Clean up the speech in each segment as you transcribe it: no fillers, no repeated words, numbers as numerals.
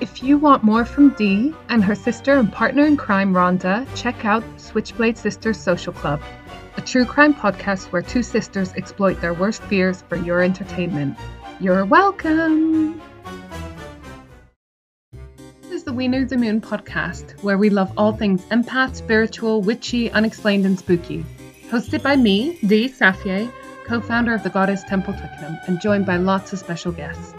If you want more from Dee and her sister and partner in crime, Rhonda, check out Switchblade Sisters Social Club, a true crime podcast where two sisters exploit their worst fears for your entertainment. You're welcome! This is the We Know the Moon podcast, where we love all things empath, spiritual, witchy, unexplained and spooky. Hosted by me, Dee Safier, co-founder of the Goddess Temple Twickenham, and joined by lots of special guests.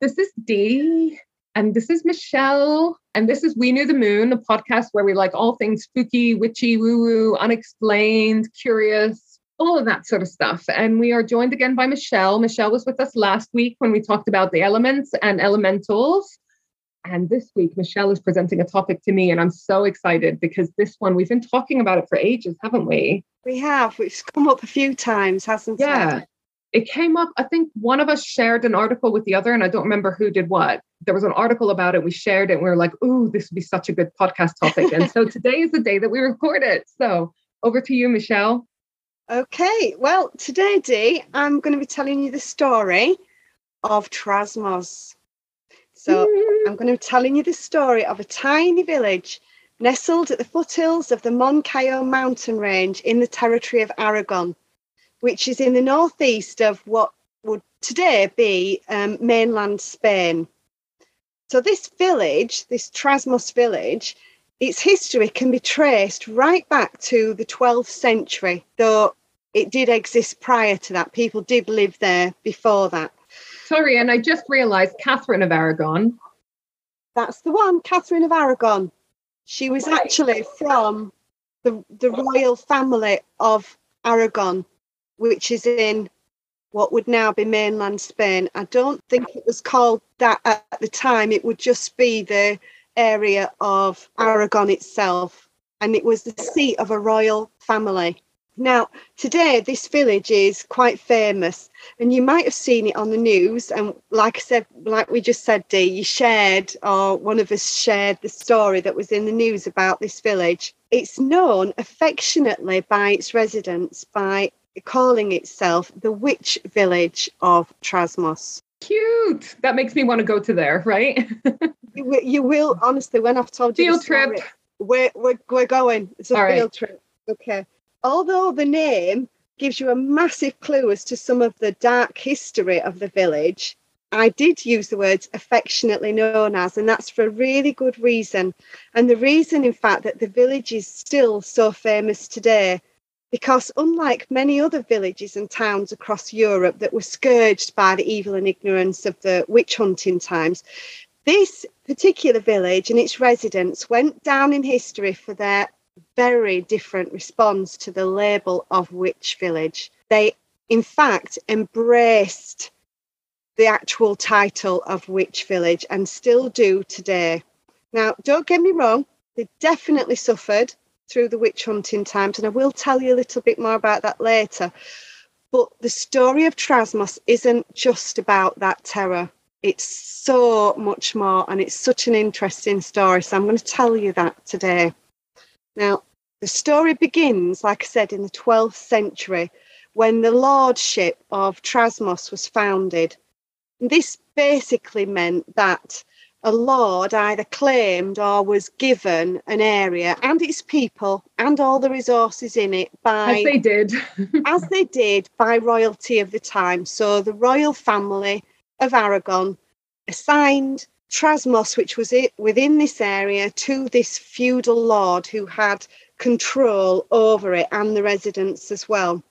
This is Dee, and this is Michelle, and this is We Knew the Moon, a podcast where we like all things spooky, witchy, woo-woo, unexplained, curious, all of that sort of stuff. And we are joined again by Michelle. Michelle was with us last week when we talked about the elements and elementals. And this week, Michelle is presenting a topic to me, and I'm so excited because this one, we've been talking about it for ages, haven't we? We have. It's come up a few times, hasn't it? Yeah. It came up, I think one of us shared an article with the other, and I don't remember who did what. There was an article about it. We shared it and we were like, ooh, this would be such a good podcast topic. And so today is the day that we record it. So over to you, Michelle. Okay. Well, today, Dee, I'm going to be telling you the story of Trasmoz. So I'm going to be telling you the story of a tiny village nestled at the foothills of the Moncayo mountain range in the territory of Aragon, which is in the northeast of what would today be mainland Spain. So this village, this Trasmoz village, its history can be traced right back to the 12th century, though it did exist prior to that. People did live there before that. Sorry, and I just realised Catherine of Aragon. That's the one, Catherine of Aragon. She was actually from the royal family of Aragon, which is in what would now be mainland Spain. I don't think it was called that at the time. It would just be the area of Aragon itself. And it was the seat of a royal family. Now, today, this village is quite famous. And you might have seen it on the news. And like I said, like we just said, Dee, you shared, or one of us shared the story that was in the news about this village. It's known affectionately by its residents, by calling itself the Witch Village of Trasmoz. Cute. That makes me want to go to there, right? You will, honestly, when I've told you. Field trip. Story, we're going. It's a all field trip. Okay. Although the name gives you a massive clue as to some of the dark history of the village, I did use the words affectionately known as, and that's for a really good reason. And the reason, in fact, that the village is still so famous today, because unlike many other villages and towns across Europe that were scourged by the evil and ignorance of the witch hunting times, this particular village and its residents went down in history for their very different response to the label of witch village. They, in fact, embraced the actual title of witch village and still do today. Now, don't get me wrong, they definitely suffered through the witch hunting times, and I will tell you a little bit more about that later. But the story of Trasmoz isn't just about that terror. It's so much more, and it's such an interesting story, so I'm going to tell you that today. Now, the story begins, like I said, in the 12th century, when the lordship of Trasmoz was founded. This basically meant that a lord either claimed or was given an area and its people and all the resources in it by... As they did. As they did, by royalty of the time. So the royal family of Aragon assigned Trasmoz, which was within this area, to this feudal lord who had control over it and the residents as well.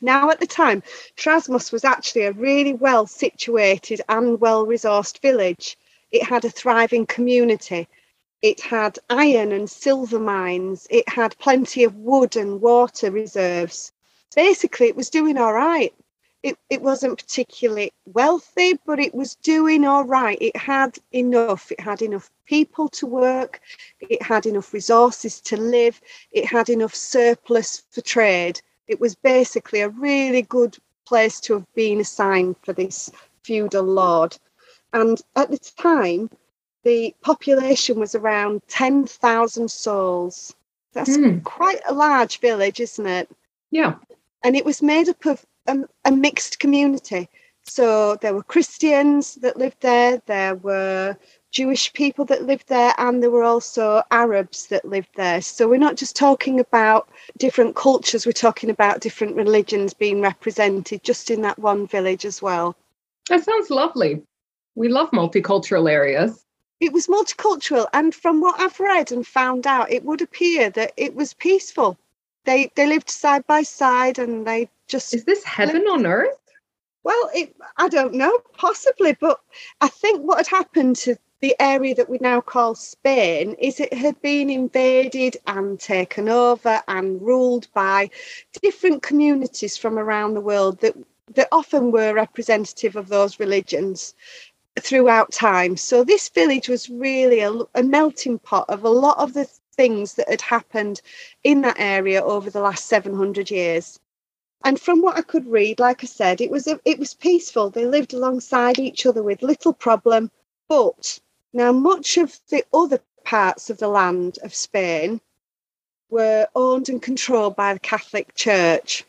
Now, at the time, Trasmoz was actually a really well-situated and well-resourced village. It had a thriving community. It had iron and silver mines. It had plenty of wood and water reserves. Basically, it was doing all right. It wasn't particularly wealthy, but it was doing all right. It had enough. It had enough people to work. It had enough resources to live. It had enough surplus for trade. It was basically a really good place to have been assigned for this feudal lord. And at the time, the population was around 10,000 souls. That's quite a large village, isn't it? Yeah. And it was made up of a mixed community. So there were Christians that lived there, there were Jewish people that lived there, and there were also Arabs that lived there. So we're not just talking about different cultures, we're talking about different religions being represented just in that one village as well. That sounds lovely. We love multicultural areas. It was multicultural, and from what I've read and found out, it would appear that it was peaceful. They lived side by side, and they just... Is this heaven on earth? Well, I don't know, possibly, but I think what had happened to the area that we now call Spain is it had been invaded and taken over and ruled by different communities from around the world that often were representative of those religions throughout time. So this village was really a melting pot of a lot of the things that had happened in that area over the last 700 years. And from what I could read, like I said, it was peaceful. They lived alongside each other with little problem. But now much of the other parts of the land of Spain were owned and controlled by the Catholic Church,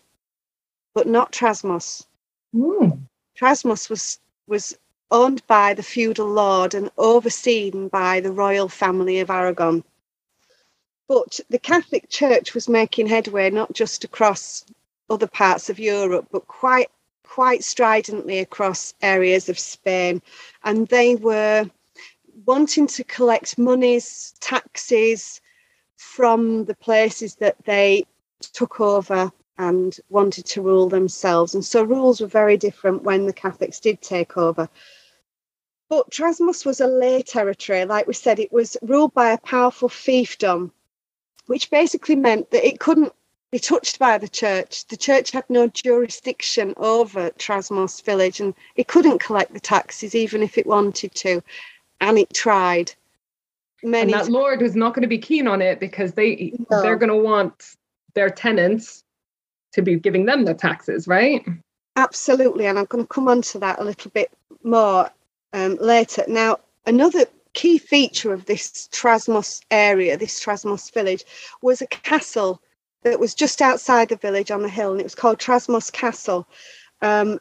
but not Trasmoz. Mm. Trasmoz was owned by the feudal lord and overseen by the royal family of Aragon. But the Catholic Church was making headway not just across other parts of Europe, but quite stridently across areas of Spain. And they were wanting to collect monies, taxes from the places that they took over and wanted to rule themselves. And so rules were very different when the Catholics did take over. But Trasmoz was a lay territory. Like we said, it was ruled by a powerful fiefdom, which basically meant that it couldn't be touched by the church. The church had no jurisdiction over Trasmoz village, and it couldn't collect the taxes even if it wanted to, and it tried. And that lord was not going to be keen on it because they're going to want their tenants to be giving them the taxes, right? Absolutely, and I'm going to come on to that a little bit more later. Now, another key feature of this Trasmoz area, this Trasmoz village, was a castle that was just outside the village on the hill, and it was called Trasmoz Castle.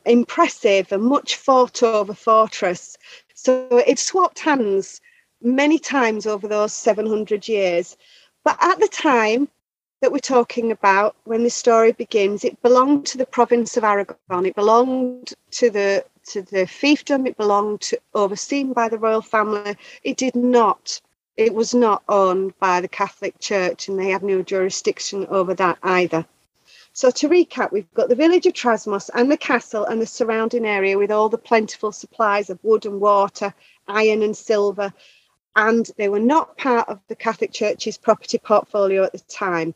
Impressive and much fought over fortress. So it swapped hands many times over those 700 years. But at the time that we're talking about, when this story begins, it belonged to the province of Aragon. It belonged to the fiefdom. It belonged to, overseen by the royal family. It was not owned by the Catholic Church, and they had no jurisdiction over that either. So to recap, we've got the village of Trasmoz and the castle and the surrounding area with all the plentiful supplies of wood and water, iron and silver, and they were not part of the Catholic Church's property portfolio at the time.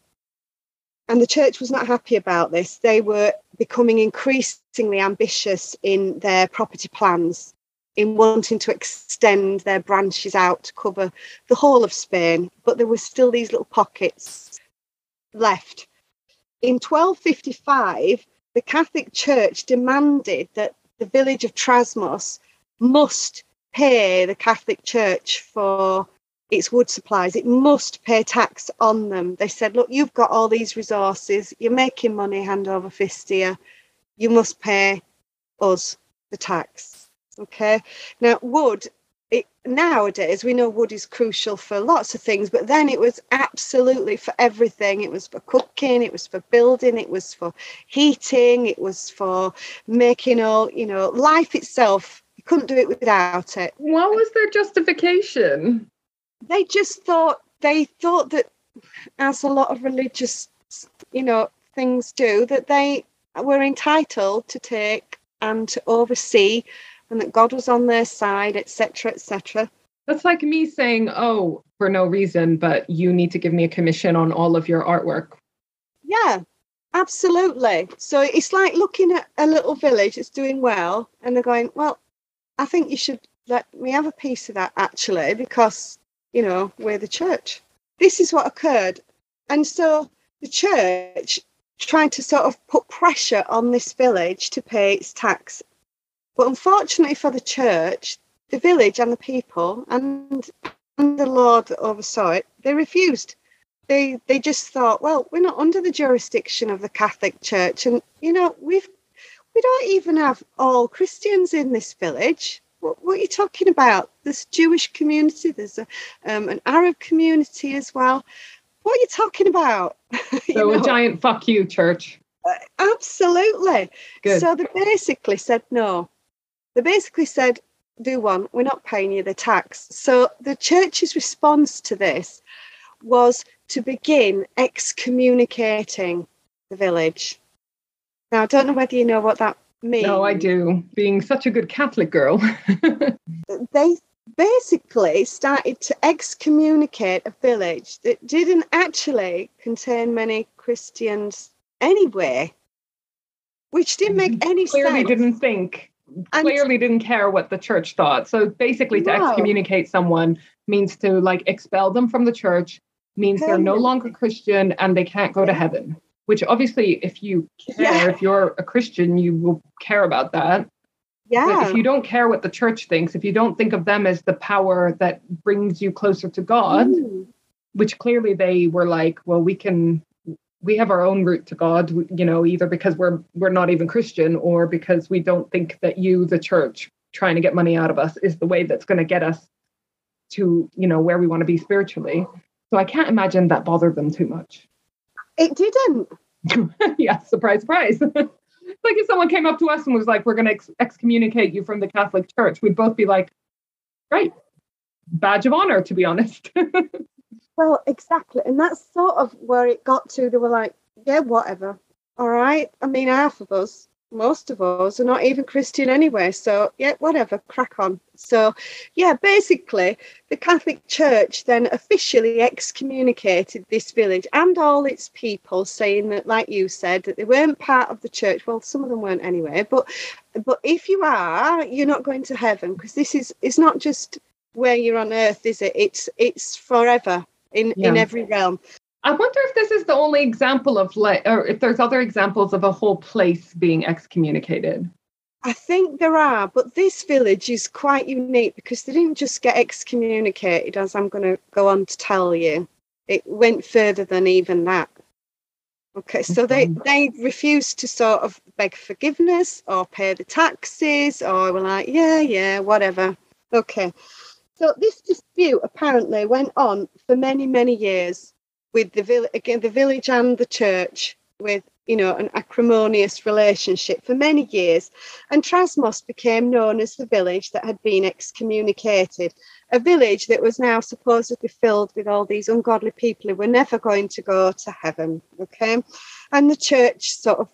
And the church was not happy about this. They were becoming increasingly ambitious in their property plans, in wanting to extend their branches out to cover the whole of Spain, but there were still these little pockets left. In 1255, the Catholic Church demanded that the village of Trasmoz must pay the Catholic Church for its wood supplies. It must pay tax on them. They said, look, you've got all these resources, you're making money hand over fist here, you must pay us the tax. Okay, now wood, nowadays we know wood is crucial for lots of things, but then it was absolutely for everything. It was for cooking, it was for building, it was for heating, it was for making all, life itself. You couldn't do it without it. What was their justification? They just thought that, as a lot of religious, things do, that they were entitled to take and to oversee, and that God was on their side, etc., etc. That's like me saying, oh, for no reason, but you need to give me a commission on all of your artwork. Yeah, absolutely. So it's like looking at a little village that's doing well, and they're going, well, I think you should let me have a piece of that, actually, because, we're the church. This is what occurred. And so the church tried to sort of put pressure on this village to pay its tax But unfortunately for the church, the village and the people and the lord that oversaw it, they refused. They just thought, well, we're not under the jurisdiction of the Catholic Church. And, you know, we don't even have all Christians in this village. What are you talking about? There's a Jewish community. There's an Arab community as well. What are you talking about? So a giant fuck you, church. Absolutely. Good. So they basically said no. They basically said, do one, we're not paying you the tax. So the church's response to this was to begin excommunicating the village. Now, I don't know whether you know what that means. No, I do. Being such a good Catholic girl. They basically started to excommunicate a village that didn't actually contain many Christians anyway, which didn't make any sense. Clearly didn't care what the church thought. So basically to excommunicate someone means to like expel them from the church, means they're no longer Christian and they can't go to heaven. Which obviously, if you care, if you're a Christian, you will care about that. Yeah. But if you don't care what the church thinks, if you don't think of them as the power that brings you closer to God, which clearly they were like, well, we have our own route to God, you know, either because we're not even Christian or because we don't think that you, the church, trying to get money out of us is the way that's going to get us to, you know, where we want to be spiritually. So I can't imagine that bothered them too much. It didn't. Yeah, surprise, surprise. It's like if someone came up to us and was like, we're going to excommunicate you from the Catholic Church, we'd both be like, great, badge of honor, to be honest. Well, exactly. And that's sort of where it got to. They were like, yeah, whatever. All right. I mean, half of us, most of us are not even Christian anyway. So, yeah, whatever, crack on. So, yeah, basically, the Catholic Church then officially excommunicated this village and all its people, saying that, like you said, that they weren't part of the church. Well, some of them weren't anyway. But if you are, you're not going to heaven, because this is, it's not just where you're on earth, is it? It's forever in every realm. I wonder if this is the only example of like, or if there's other examples of a whole place being excommunicated. I think there are, but this village is quite unique because they didn't just get excommunicated, as I'm going to go on to tell you. It went further than even that. Okay, so they refused to sort of beg forgiveness or pay the taxes or were like, yeah, whatever. Okay, so this dispute apparently went on for many, many years with the village and the church, with, you know, an acrimonious relationship for many years. And Trasmoz became known as the village that had been excommunicated, a village that was now supposedly filled with all these ungodly people who were never going to go to heaven, okay? And the church sort of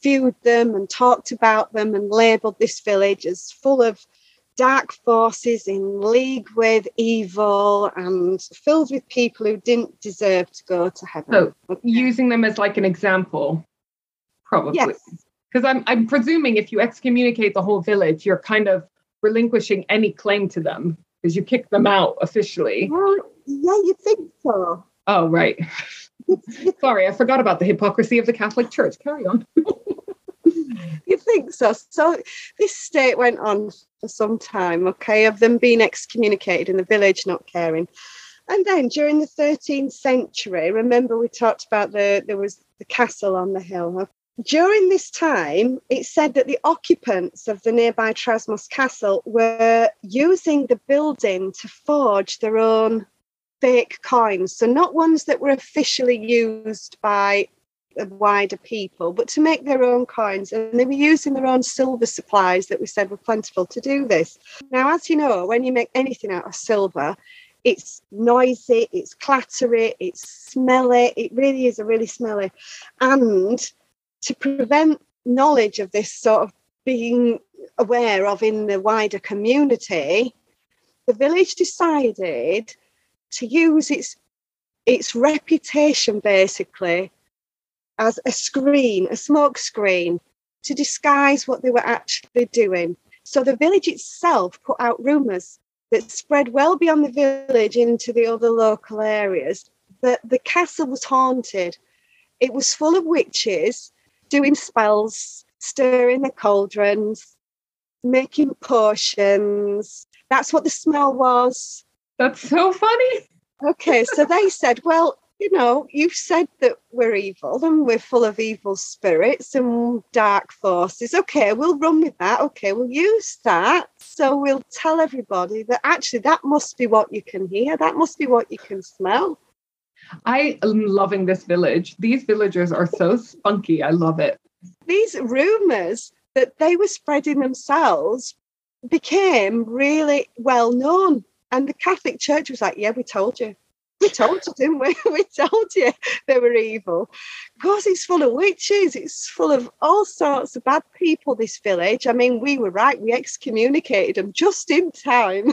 viewed them and talked about them and labelled this village as full of dark forces in league with evil and filled with people who didn't deserve to go to heaven. So using them as like an example, probably. Yes. Because I'm presuming if you excommunicate the whole village, you're kind of relinquishing any claim to them because you kick them out officially. Well, yeah, you'd think so. Oh, right. Sorry, I forgot about the hypocrisy of the Catholic Church. Carry on. You think so? So this state went on for some time, okay, of them being excommunicated and the village not caring. And then during the 13th century, remember we talked about there was the castle on the hill. During this time, it's said that the occupants of the nearby Trasmoz Castle were using the building to forge their own fake coins. So not ones that were officially used by of wider people, but to make their own coins, and they were using their own silver supplies that we said were plentiful to do this. Now, as you know, when you make anything out of silver, it's noisy, it's clattery, it's smelly, it really is a really smelly. And to prevent knowledge of this sort of being aware of in the wider community, the village decided to use its reputation basically as a screen, a smoke screen, to disguise what they were actually doing. So the village itself put out rumours that spread well beyond the village into the other local areas, that the castle was haunted. It was full of witches doing spells, stirring the cauldrons, making potions. That's what the smell was. That's so funny. Okay, so they said, well, you know, you've said that we're evil and we're full of evil spirits and dark forces. Okay, we'll run with that. Okay, we'll use that. So we'll tell everybody that actually that must be what you can hear. That must be what you can smell. I am loving this village. These villagers are so spunky. I love it. These rumours that they were spreading themselves became really well known. And the Catholic Church was like, yeah, we told you. We told you, didn't we? We told you they were evil. Of course, it's full of witches. It's full of all sorts of bad people, this village. I mean, we were right. We excommunicated them just in time.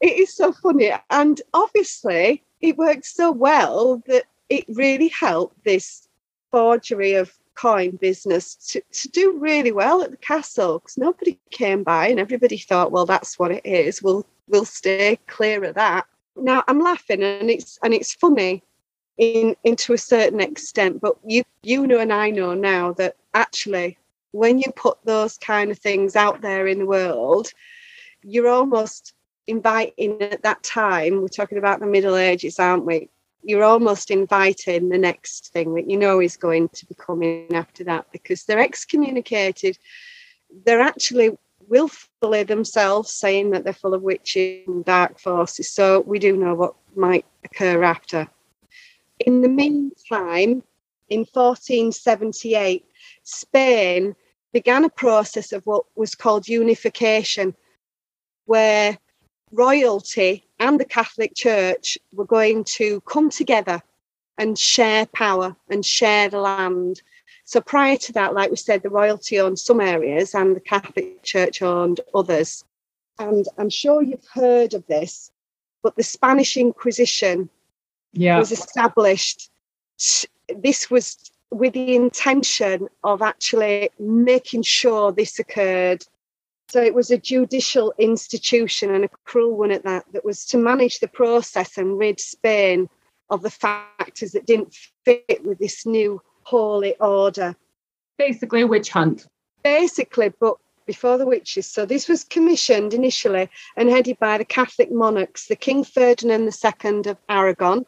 It is so funny. And obviously, it worked so well that it really helped this forgery of coin business to do really well at the castle, because nobody came by and everybody thought, well, that's what it is. We'll stay clear of that. Now, I'm laughing and it's funny in to a certain extent, but you know and I know now that actually when you put those kind of things out there in the world, you're almost inviting at that time, we're talking about the Middle Ages, aren't we? You're almost inviting the next thing that you know is going to be coming after that, because they're excommunicated. They're actually willfully themselves saying that they're full of witches and dark forces, so we do know what might occur after. In the meantime, in 1478, Spain began a process of what was called unification, where royalty and the Catholic Church were going to come together and share power and share the land. So prior to that, like we said, the royalty owned some areas and the Catholic Church owned others. And I'm sure you've heard of this, but the Spanish Inquisition was established. This was with the intention of actually making sure this occurred. So it was a judicial institution, and a cruel one at that, that was to manage the process and rid Spain of the factors that didn't fit with this new holy order. Basically a witch hunt. Basically, but before the witches. So this was commissioned initially and headed by the Catholic monarchs, the King Ferdinand II of Aragon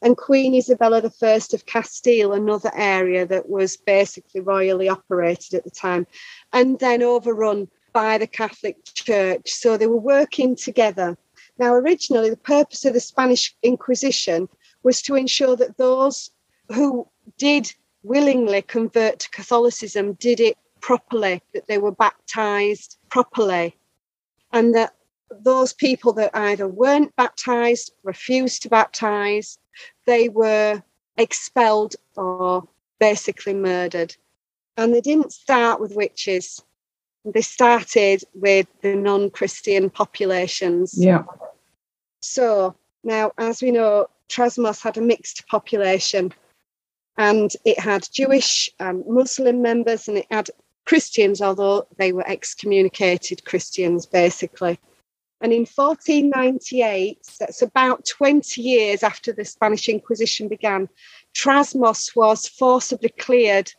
and Queen Isabella I of Castile, another area that was basically royally operated at the time, and then overrun by the Catholic Church. So they were working together. Now, originally, the purpose of the Spanish Inquisition was to ensure that those who did willingly convert to Catholicism did it properly, that they were baptized properly, and that those people that either weren't baptized, refused to baptize, they were expelled or basically murdered. And they didn't start with witches. They started with the non-Christian populations. Yeah. So now, as we know, Trasmoz had a mixed population, and it had Jewish and Muslim members, and it had Christians, although they were excommunicated Christians, basically. And in 1498, that's about 20 years after the Spanish Inquisition began, Trasmoz was forcibly cleared,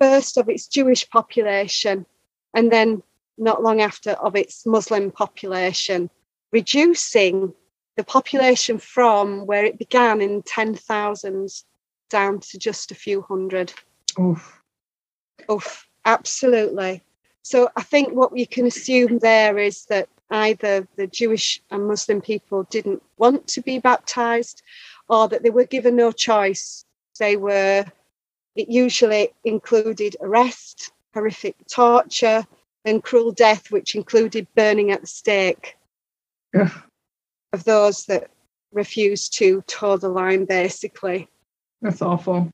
first of its Jewish population, and then not long after of its Muslim population, reducing the population from where it began in 10,000 down to just a few hundred. Oof. Oof, absolutely. So I think what you can assume there is that either the Jewish and Muslim people didn't want to be baptised, or that they were given no choice. It usually included arrest, horrific torture and cruel death, which included burning at the stake of those that refused to toe the line, basically. That's awful.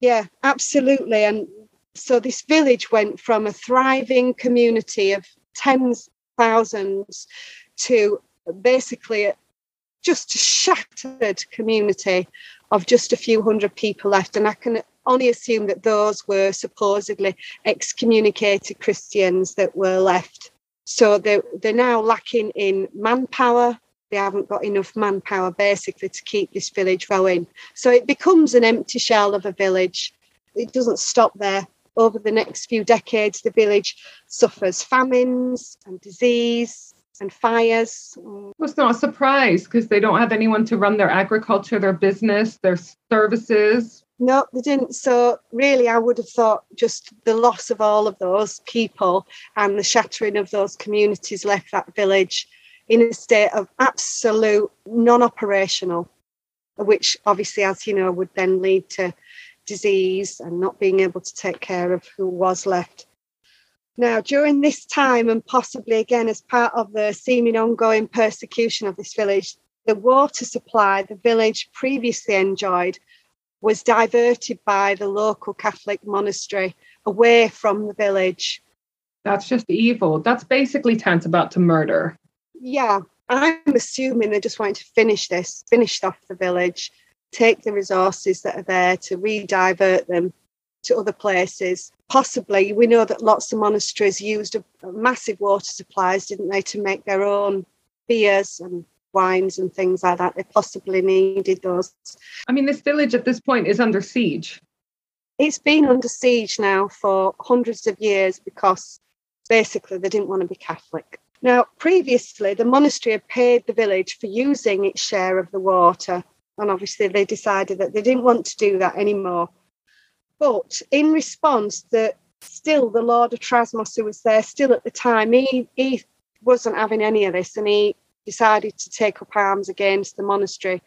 Yeah, absolutely. And so this village went from a thriving community of tens of thousands to basically just a shattered community of just a few hundred people left. And I can only assume that those were supposedly excommunicated Christians that were left. So they're now lacking in manpower. They haven't got enough manpower, basically, to keep this village going. So it becomes an empty shell of a village. It doesn't stop there. over the next few decades, the village suffers famines and disease and fires. Well, it's not a surprise because they don't have anyone to run their agriculture, their business, their services. No, they didn't. So really, I would have thought just the loss of all of those people and the shattering of those communities left that village in a state of absolute non-operational, which obviously, as you know, would then lead to disease and not being able to take care of who was left. Now, during this time, and possibly again as part of the seeming ongoing persecution of this village, the water supply the village previously enjoyed was diverted by the local Catholic monastery away from the village. That's just evil. That's basically tantamount to murder. Yeah, I'm assuming they just wanted to finish off the village, take the resources that are there to re-divert them to other places. Possibly, we know that lots of monasteries used massive water supplies, didn't they, to make their own beers and wines and things like that. They possibly needed those. I mean, this village at this point is under siege. It's been under siege now for hundreds of years because basically they didn't want to be Catholic. Now, previously, the monastery had paid the village for using its share of the water, and obviously they decided that they didn't want to do that anymore. But in response, the Lord of Trasmoz, who was there still at the time, he wasn't having any of this, and he decided to take up arms against the monastery.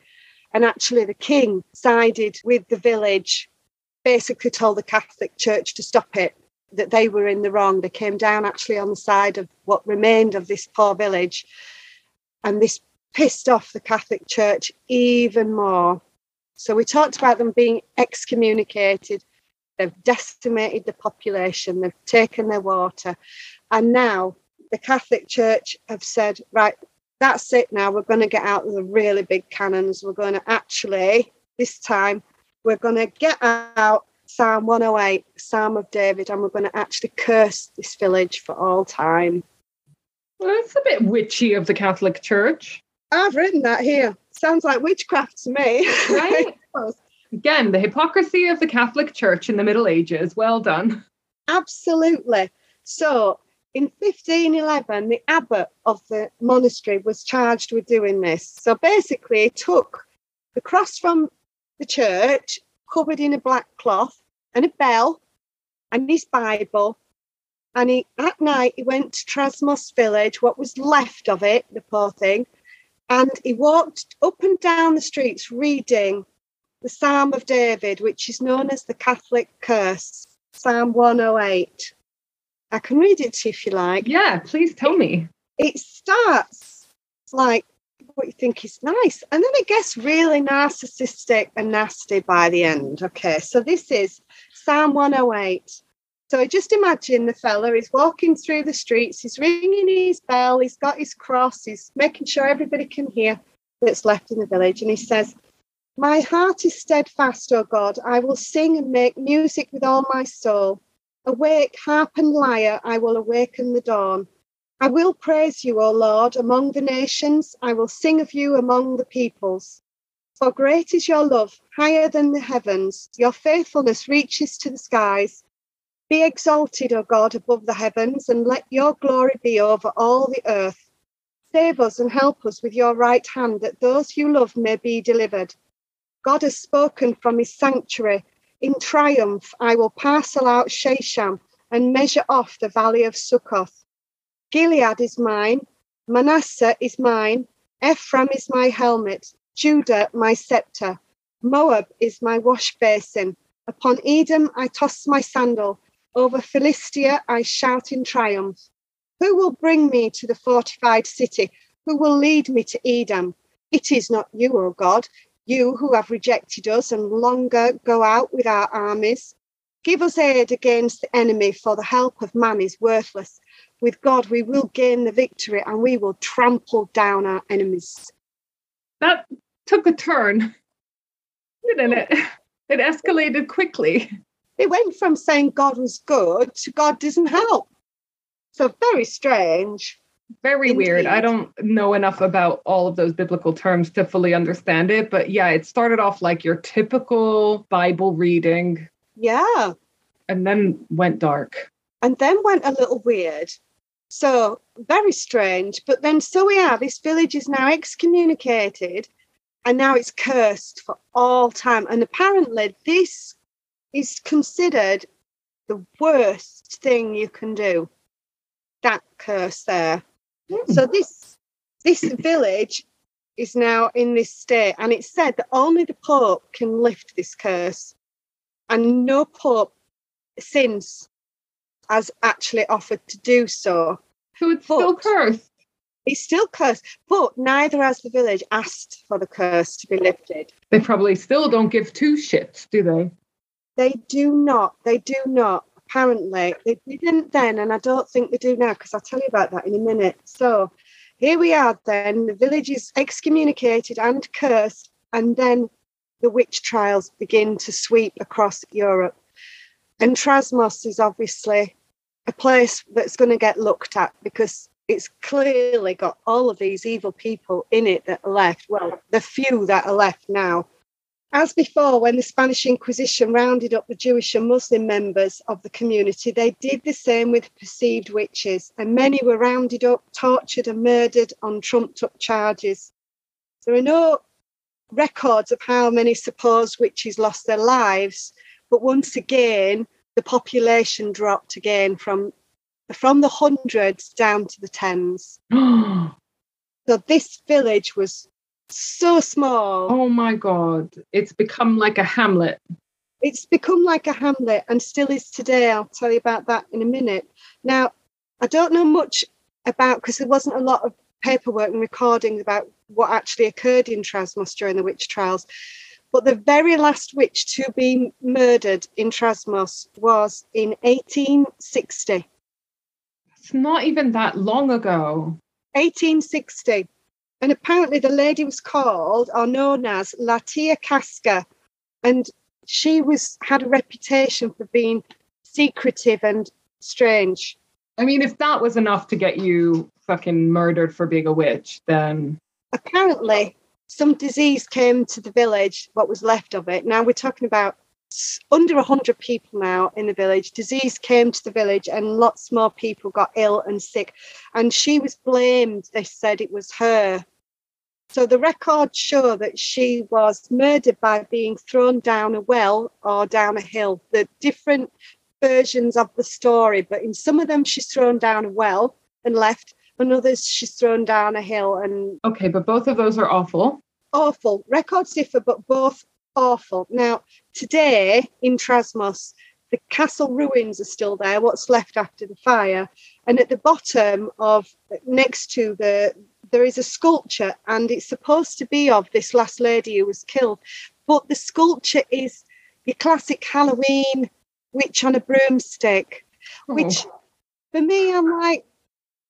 And actually the king sided with the village, basically told the Catholic Church to stop it, that they were in the wrong. They came down actually on the side of what remained of this poor village. And this pissed off the Catholic Church even more. So we talked about them being excommunicated. They've decimated the population. They've taken their water. And now the Catholic Church have said, right, that's it now. We're going to get out of the really big cannons. We're going to actually, this time, we're going to get out Psalm 108, Psalm of David, and we're going to actually curse this village for all time. Well, that's a bit witchy of the Catholic Church. I've written that here. Sounds like witchcraft to me. Right? Again, the hypocrisy of the Catholic Church in the Middle Ages. Well done. Absolutely. So, in 1511, the abbot of the monastery was charged with doing this. So basically, he took the cross from the church, covered in a black cloth, and a bell, and his Bible. And at night, he went to Trasmoz village, what was left of it, the poor thing, and he walked up and down the streets reading the Psalm of David, which is known as the Catholic Curse, Psalm 108. I can read it to you if you like. Yeah, please tell me. It starts like what you think is nice, and then it gets really narcissistic and nasty by the end. Okay, so this is Psalm 108. So just imagine the fella is walking through the streets, he's ringing his bell, he's got his cross, he's making sure everybody can hear that's left in the village, and he says, "My heart is steadfast, O God. I will sing and make music with all my soul. Awake, harp and lyre, I will awaken the dawn. I will praise you, O Lord, among the nations. I will sing of you among the peoples. For great is your love, higher than the heavens. Your faithfulness reaches to the skies. Be exalted, O God, above the heavens, and let your glory be over all the earth. Save us and help us with your right hand, that those you love may be delivered. God has spoken from his sanctuary. In triumph, I will parcel out Shesham and measure off the valley of Succoth. Gilead is mine, Manasseh is mine, Ephraim is my helmet, Judah my scepter, Moab is my wash basin. Upon Edom I toss my sandal, over Philistia I shout in triumph. Who will bring me to the fortified city? Who will lead me to Edom? It is not you, O God, you who have rejected us and longer go out with our armies. Give us aid against the enemy, for the help of man is worthless. With God we will gain the victory, and we will trample down our enemies." That took a turn, didn't it? It escalated quickly. It went from saying God was good to God doesn't help. So very strange. Very Indeed. Weird. I don't know enough about all of those biblical terms to fully understand it. But yeah, it started off like your typical Bible reading. Yeah. and then went dark. And then went a little weird. So very strange. But then so we are. This village is now excommunicated and now it's cursed for all time. And apparently this is considered the worst thing you can do. That curse there. Mm. So this village is now in this state, and it's said that only the Pope can lift this curse, and no Pope since has actually offered to do so. So it's still cursed. It's still cursed, but neither has the village asked for the curse to be lifted. They probably still don't give two shits, do they? They do not. Apparently, they didn't then, and I don't think they do now, because I'll tell you about that in a minute. So here we are then, the village is excommunicated and cursed, and then the witch trials begin to sweep across Europe. And Trasmoz is obviously a place that's going to get looked at, because it's clearly got all of these evil people in it that are left. Well, the few that are left now. As before, when the Spanish Inquisition rounded up the Jewish and Muslim members of the community, they did the same with perceived witches, and many were rounded up, tortured and murdered on trumped-up charges. There are no records of how many supposed witches lost their lives, but once again, the population dropped again from the hundreds down to the tens. So this village was so small. Oh my God. It's become like a hamlet. It's become like a hamlet and still is today. I'll tell you about that in a minute. Now, I don't know much about, because there wasn't a lot of paperwork and recordings about what actually occurred in Trasmoz during the witch trials. But the very last witch to be murdered in Trasmoz was in 1860. It's not even that long ago. 1860. And apparently the lady was called, or known as, Latia Casca. And she had a reputation for being secretive and strange. I mean, if that was enough to get you fucking murdered for being a witch, then... Apparently, some disease came to the village, what was left of it. Now, we're talking about under 100 people now in the village. Disease came to the village and lots more people got ill and sick, and she was blamed. They said it was her. So the records show that she was murdered by being thrown down a well or down a hill. The different versions of the story, but in some of them she's thrown down a well and left, and others she's thrown down a hill and... Okay, but both of those are awful. Awful. Records differ, but both awful. Now, today in Trasmoz, the castle ruins are still there, what's left after the fire. And at the bottom of, next to there is a sculpture, and it's supposed to be of this last lady who was killed. But the sculpture is your classic Halloween witch on a broomstick, which for me, I'm like,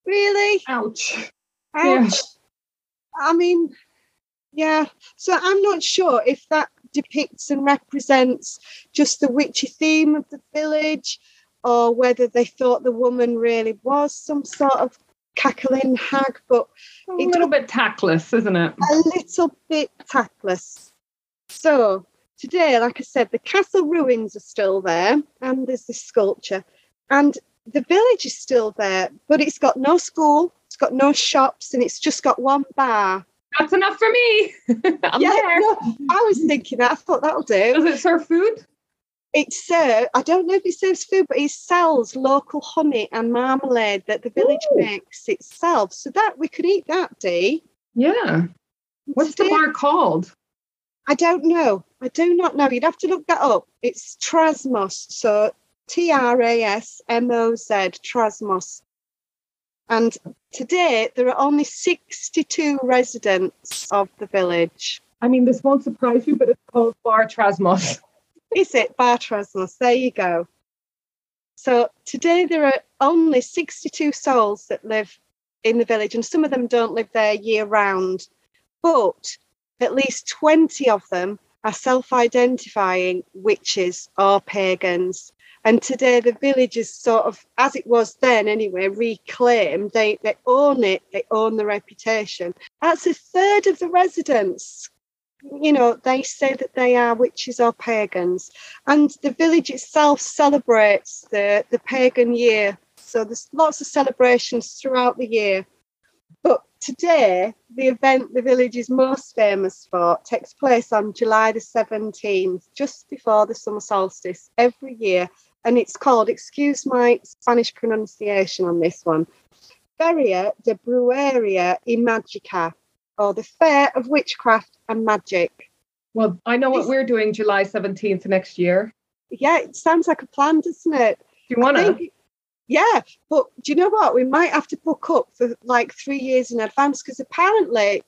really? Ouch. Yeah. I mean, yeah. So I'm not sure if that depicts and represents just the witchy theme of the village, or whether they thought the woman really was some sort of cackling hag, but a little bit tactless, isn't it? A little bit tactless. So today, like I said, the castle ruins are still there, and there's this sculpture, and the village is still there, but it's got no school, it's got no shops, and it's just got one bar. That's enough for me. I'm there. No, I was thinking that. I thought that'll do. Does it serve food? I don't know if it serves food, but it sells local honey and marmalade that the village makes itself. So that we could eat that, Dee. Yeah. What's the bar called? I don't know. I do not know. You'd have to look that up. It's Trasmoz. So Trasmoz, Trasmoz. And today, there are only 62 residents of the village. I mean, this won't surprise you, but it's called Bar Trasmoz. Is it? Bar Trasmoz. There you go. So today, there are only 62 souls that live in the village, and some of them don't live there year-round. But at least 20 of them are self-identifying witches or pagans. And today the village is sort of, as it was then anyway, reclaimed. They own it. They own the reputation. That's a third of the residents. you know, they say that they are witches or pagans. And the village itself celebrates the pagan year. So there's lots of celebrations throughout the year. But today, the event the village is most famous for takes place on July the 17th, just before the summer solstice every year. And it's called, excuse my Spanish pronunciation on this one, Feria de Bruería y Magica, or the Fair of Witchcraft and Magic. Well, I know what we're doing July 17th next year. Yeah, it sounds like a plan, doesn't it? Do you want to? Yeah, but do you know what? We might have to book up for like 3 years in advance, because apparently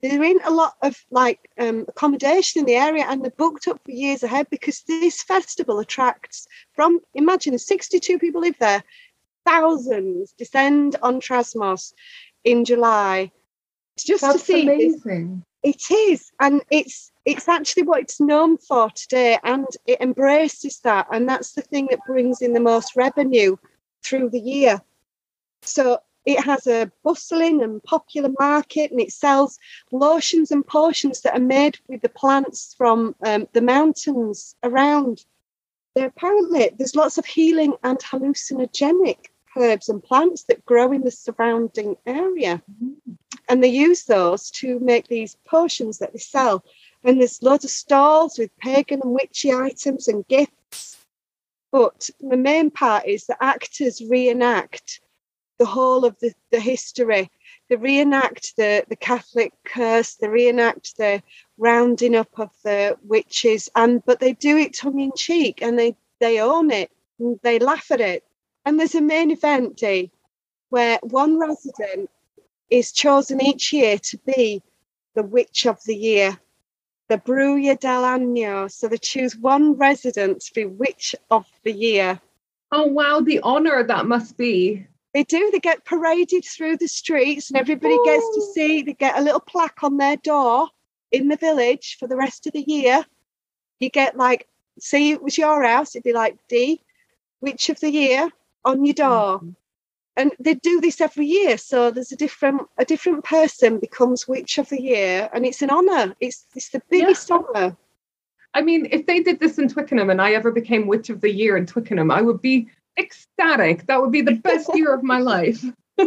there ain't a lot of like accommodation in the area, and they're booked up for years ahead, because this festival attracts, from, imagine, 62 people live there, thousands descend on Trasmoz in July. Just that's to see amazing. It is, and it's actually what it's known for today, and it embraces that, and that's the thing that brings in the most revenue through the year. So it has a bustling and popular market, and it sells lotions and potions that are made with the plants from the mountains around. There apparently there's lots of healing and hallucinogenic herbs and plants that grow in the surrounding area. Mm-hmm. And they use those to make these potions that they sell. And there's loads of stalls with pagan and witchy items and gifts. But the main part is the actors reenact the whole of the history. They reenact the Catholic curse. They reenact the rounding up of the witches. But they do it tongue in cheek, and they own it. And they laugh at it. And there's a main event, Dee, where one resident is chosen each year to be the witch of the year, the Bruja del Año. So they choose one resident to be witch of the year. Oh, wow, the honour that must be. They do. They get paraded through the streets, and everybody gets to see. They get a little plaque on their door in the village for the rest of the year. You get like, say it was your house, it'd be like, Dee, witch of the year on your door. Mm-hmm. And they do this every year, so there's a different person becomes Witch of the Year, and it's an honour. It's the biggest honour. I mean, if they did this in Twickenham and I ever became Witch of the Year in Twickenham, I would be ecstatic. That would be the best year of my life. Yeah,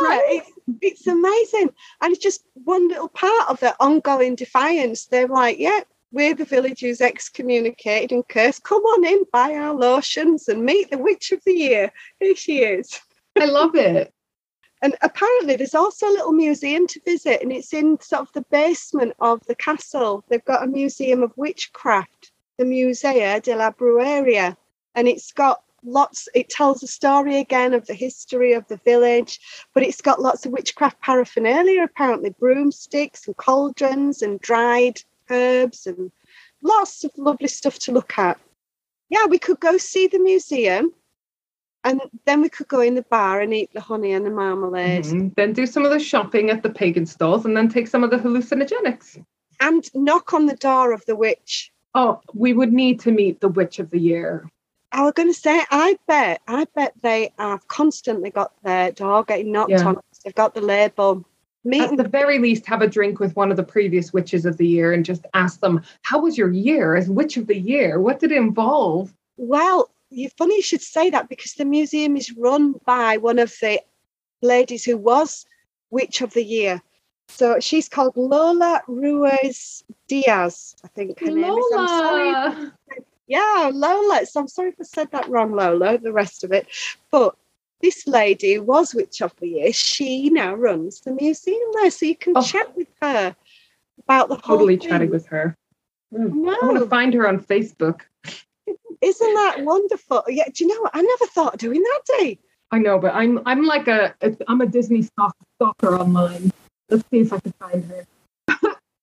right? It's amazing. And it's just one little part of their ongoing defiance. They're like, yeah, we're the village who's excommunicated and cursed. Come on in, buy our lotions and meet the Witch of the Year. Here she is. I love it. And apparently there's also a little museum to visit, and it's in sort of the basement of the castle. They've got a museum of witchcraft, the Museo de la Bruería, and it's got lots, it tells the story again of the history of the village, but it's got lots of witchcraft paraphernalia, apparently broomsticks and cauldrons and dried herbs and lots of lovely stuff to look at. Yeah, we could go see the museum. And then we could go in the bar and eat the honey and the marmalade. Mm-hmm. Then do some of the shopping at the pagan stalls, and then take some of the hallucinogenics. And knock on the door of the witch. Oh, we would need to meet the Witch of the Year. I was going to say, I bet they have constantly got their door getting knocked on. They've got the label. At the very least, have a drink with one of the previous Witches of the Year and just ask them, how was your year as Witch of the Year? What did it involve? Well, funny you should say that, because the museum is run by one of the ladies who was Witch of the Year. So she's called Lola Ruiz Diaz, I think her name is. I'm sorry. Yeah, Lola. So I'm sorry if I said that wrong, Lola, the rest of it. But this lady was Witch of the Year. She now runs the museum there. So you can chat with her about the whole thing. Totally chatting with her. No. I want to find her on Facebook. Isn't that wonderful? Yeah, do you know what? I never thought of doing that, Dee. I know, but I'm like I'm a Disney stalker online. Let's see if I can find her.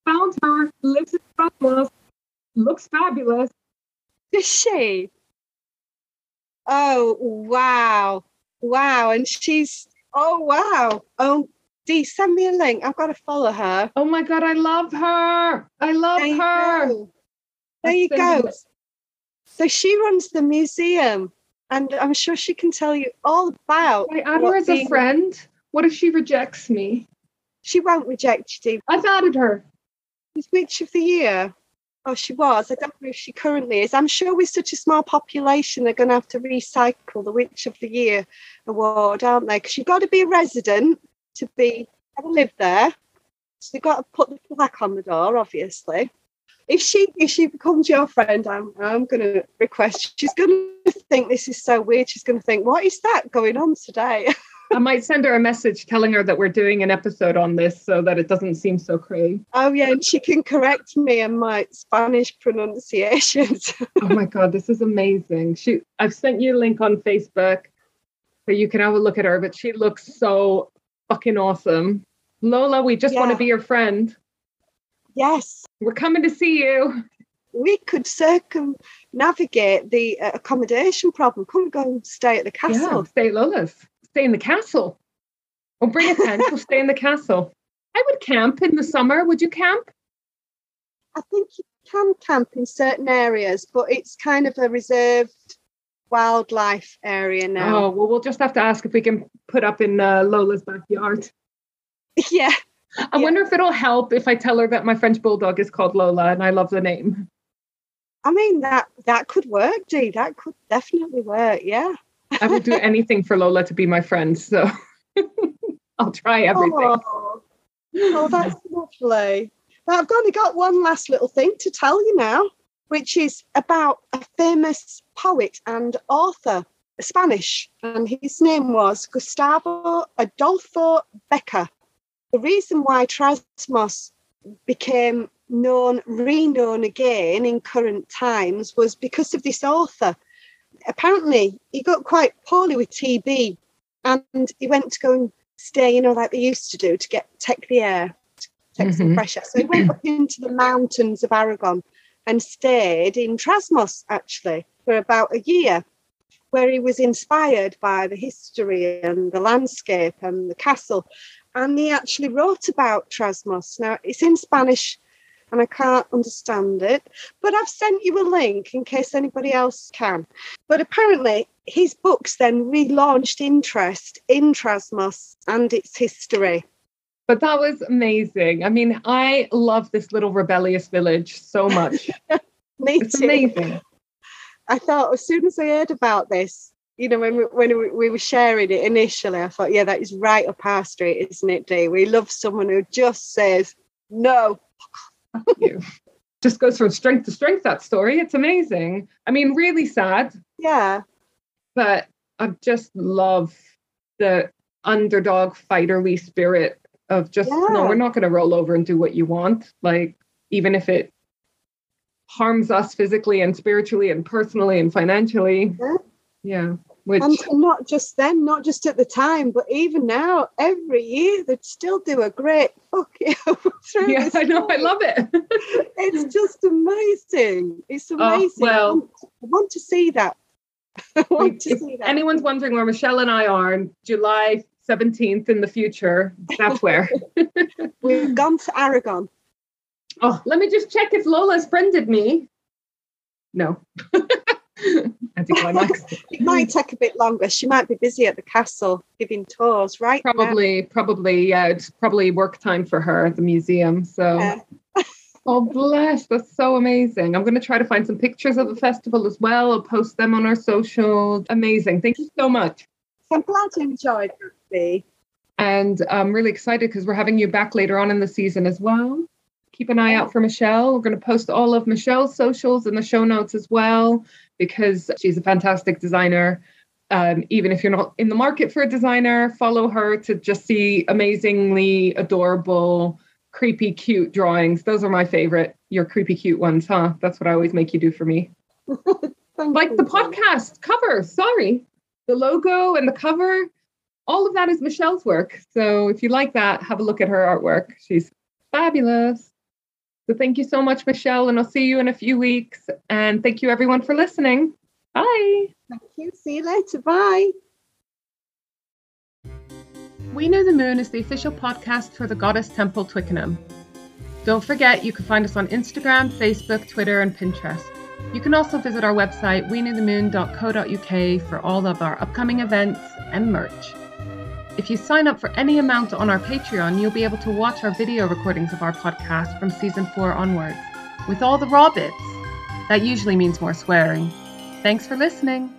Found her, lives in Trasmoz, looks fabulous. Does she? Oh, wow. Wow. And she's, oh, wow. Oh, Dee, send me a link. I've got to follow her. Oh, my God. I love her. I love her. There you go. So she runs the museum, and I'm sure she can tell you all about. I add her as a friend. What if she rejects me? She won't reject you, Dee. I've added her. Witch of the Year. Oh, she was. I don't know if she currently is. I'm sure with such a small population, they're going to have to recycle the Witch of the Year award, aren't they? Because you've got to be a resident to be ever live there. So they've got to put the plaque on the door, obviously. If she becomes your friend, I'm going to request, she's going to think this is so weird. She's going to think, what is that going on today? I might send her a message telling her that we're doing an episode on this so that it doesn't seem so crazy. Oh, yeah, and she can correct me and my Spanish pronunciations. Oh, my God, this is amazing. I've sent you a link on Facebook so you can have a look at her, but she looks so fucking awesome. Lola, we just want to be your friend. Yes. We're coming to see you. We could circumnavigate the accommodation problem. Come and go and stay at the castle. Yeah, stay at Lola's. Stay in the castle. We'll bring a tent. We'll stay in the castle. I would camp in the summer. Would you camp? I think you can camp in certain areas, but it's kind of a reserved wildlife area now. Oh, well, we'll just have to ask if we can put up in Lola's backyard. Yeah. I wonder if it'll help if I tell her that my French bulldog is called Lola and I love the name. I mean, that could work, Dee. That could definitely work, yeah. I would do anything for Lola to be my friend, so I'll try everything. Oh, that's lovely. Now, I've only got one last little thing to tell you now, which is about a famous poet and author, Spanish, and his name was Gustavo Adolfo Becker. The reason why Trasmoz became known again in current times was because of this author. Apparently, he got quite poorly with TB and he went to go and stay, like they used to do, to take the air, to take some fresh air. So he went up into the mountains of Aragon and stayed in Trasmoz, actually, for about a year, where he was inspired by the history and the landscape and the castle. And he actually wrote about Trasmoz. Now, it's in Spanish and I can't understand it, but I've sent you a link in case anybody else can. But apparently his books then relaunched interest in Trasmoz and its history. But that was amazing. I mean, I love this little rebellious village so much. Me it's too. Amazing. I thought as soon as I heard about this, when we were sharing it initially, I thought, yeah, that is right up our street, isn't it, Dee? We love someone who just says, no. You. Just goes from strength to strength, that story. It's amazing. I mean, really sad. Yeah. But I just love the underdog fighterly spirit of just, no, we're not going to roll over and do what you want. Like, even if it harms us physically and spiritually and personally and financially. Yeah. Which... And not just then, not just at the time, but even now, every year, they'd still do a great fuck you through. Yeah, I know, I love it. It's just amazing. It's amazing. Oh, well, I want to see that. I want to see that. Anyone's wondering where Michelle and I are on July 17th in the future, that's where. We've gone to Aragon. Oh, let me just check if Lola's friended me. No. It might take a bit longer. She might be busy at the castle giving tours, right? Probably, yeah. It's probably work time for her at the museum. So, Oh, bless. That's so amazing. I'm going to try to find some pictures of the festival as well. I'll post them on our social. Amazing. Thank you so much. I'm glad you enjoyed it. And I'm really excited because we're having you back later on in the season as well. Keep an eye out for Michelle. We're going to post all of Michelle's socials in the show notes as well, because she's a fantastic designer. Even if you're not in the market for a designer, follow her to just see amazingly adorable, creepy, cute drawings. Those are my favorite. Your creepy, cute ones, huh? That's what I always make you do for me. Like the podcast cover, sorry. The logo and the cover, all of that is Michelle's work. So if you like that, have a look at her artwork. She's fabulous. So thank you so much, Michelle, and I'll see you in a few weeks. And thank you, everyone, for listening. Bye. Thank you. See you later. Bye. We Know the Moon is the official podcast for the Goddess Temple Twickenham. Don't forget, you can find us on Instagram, Facebook, Twitter, and Pinterest. You can also visit our website, weknowthemoon.co.uk, for all of our upcoming events and merch. If you sign up for any amount on our Patreon, you'll be able to watch our video recordings of our podcast from season 4 onwards, with all the raw bits. That usually means more swearing. Thanks for listening.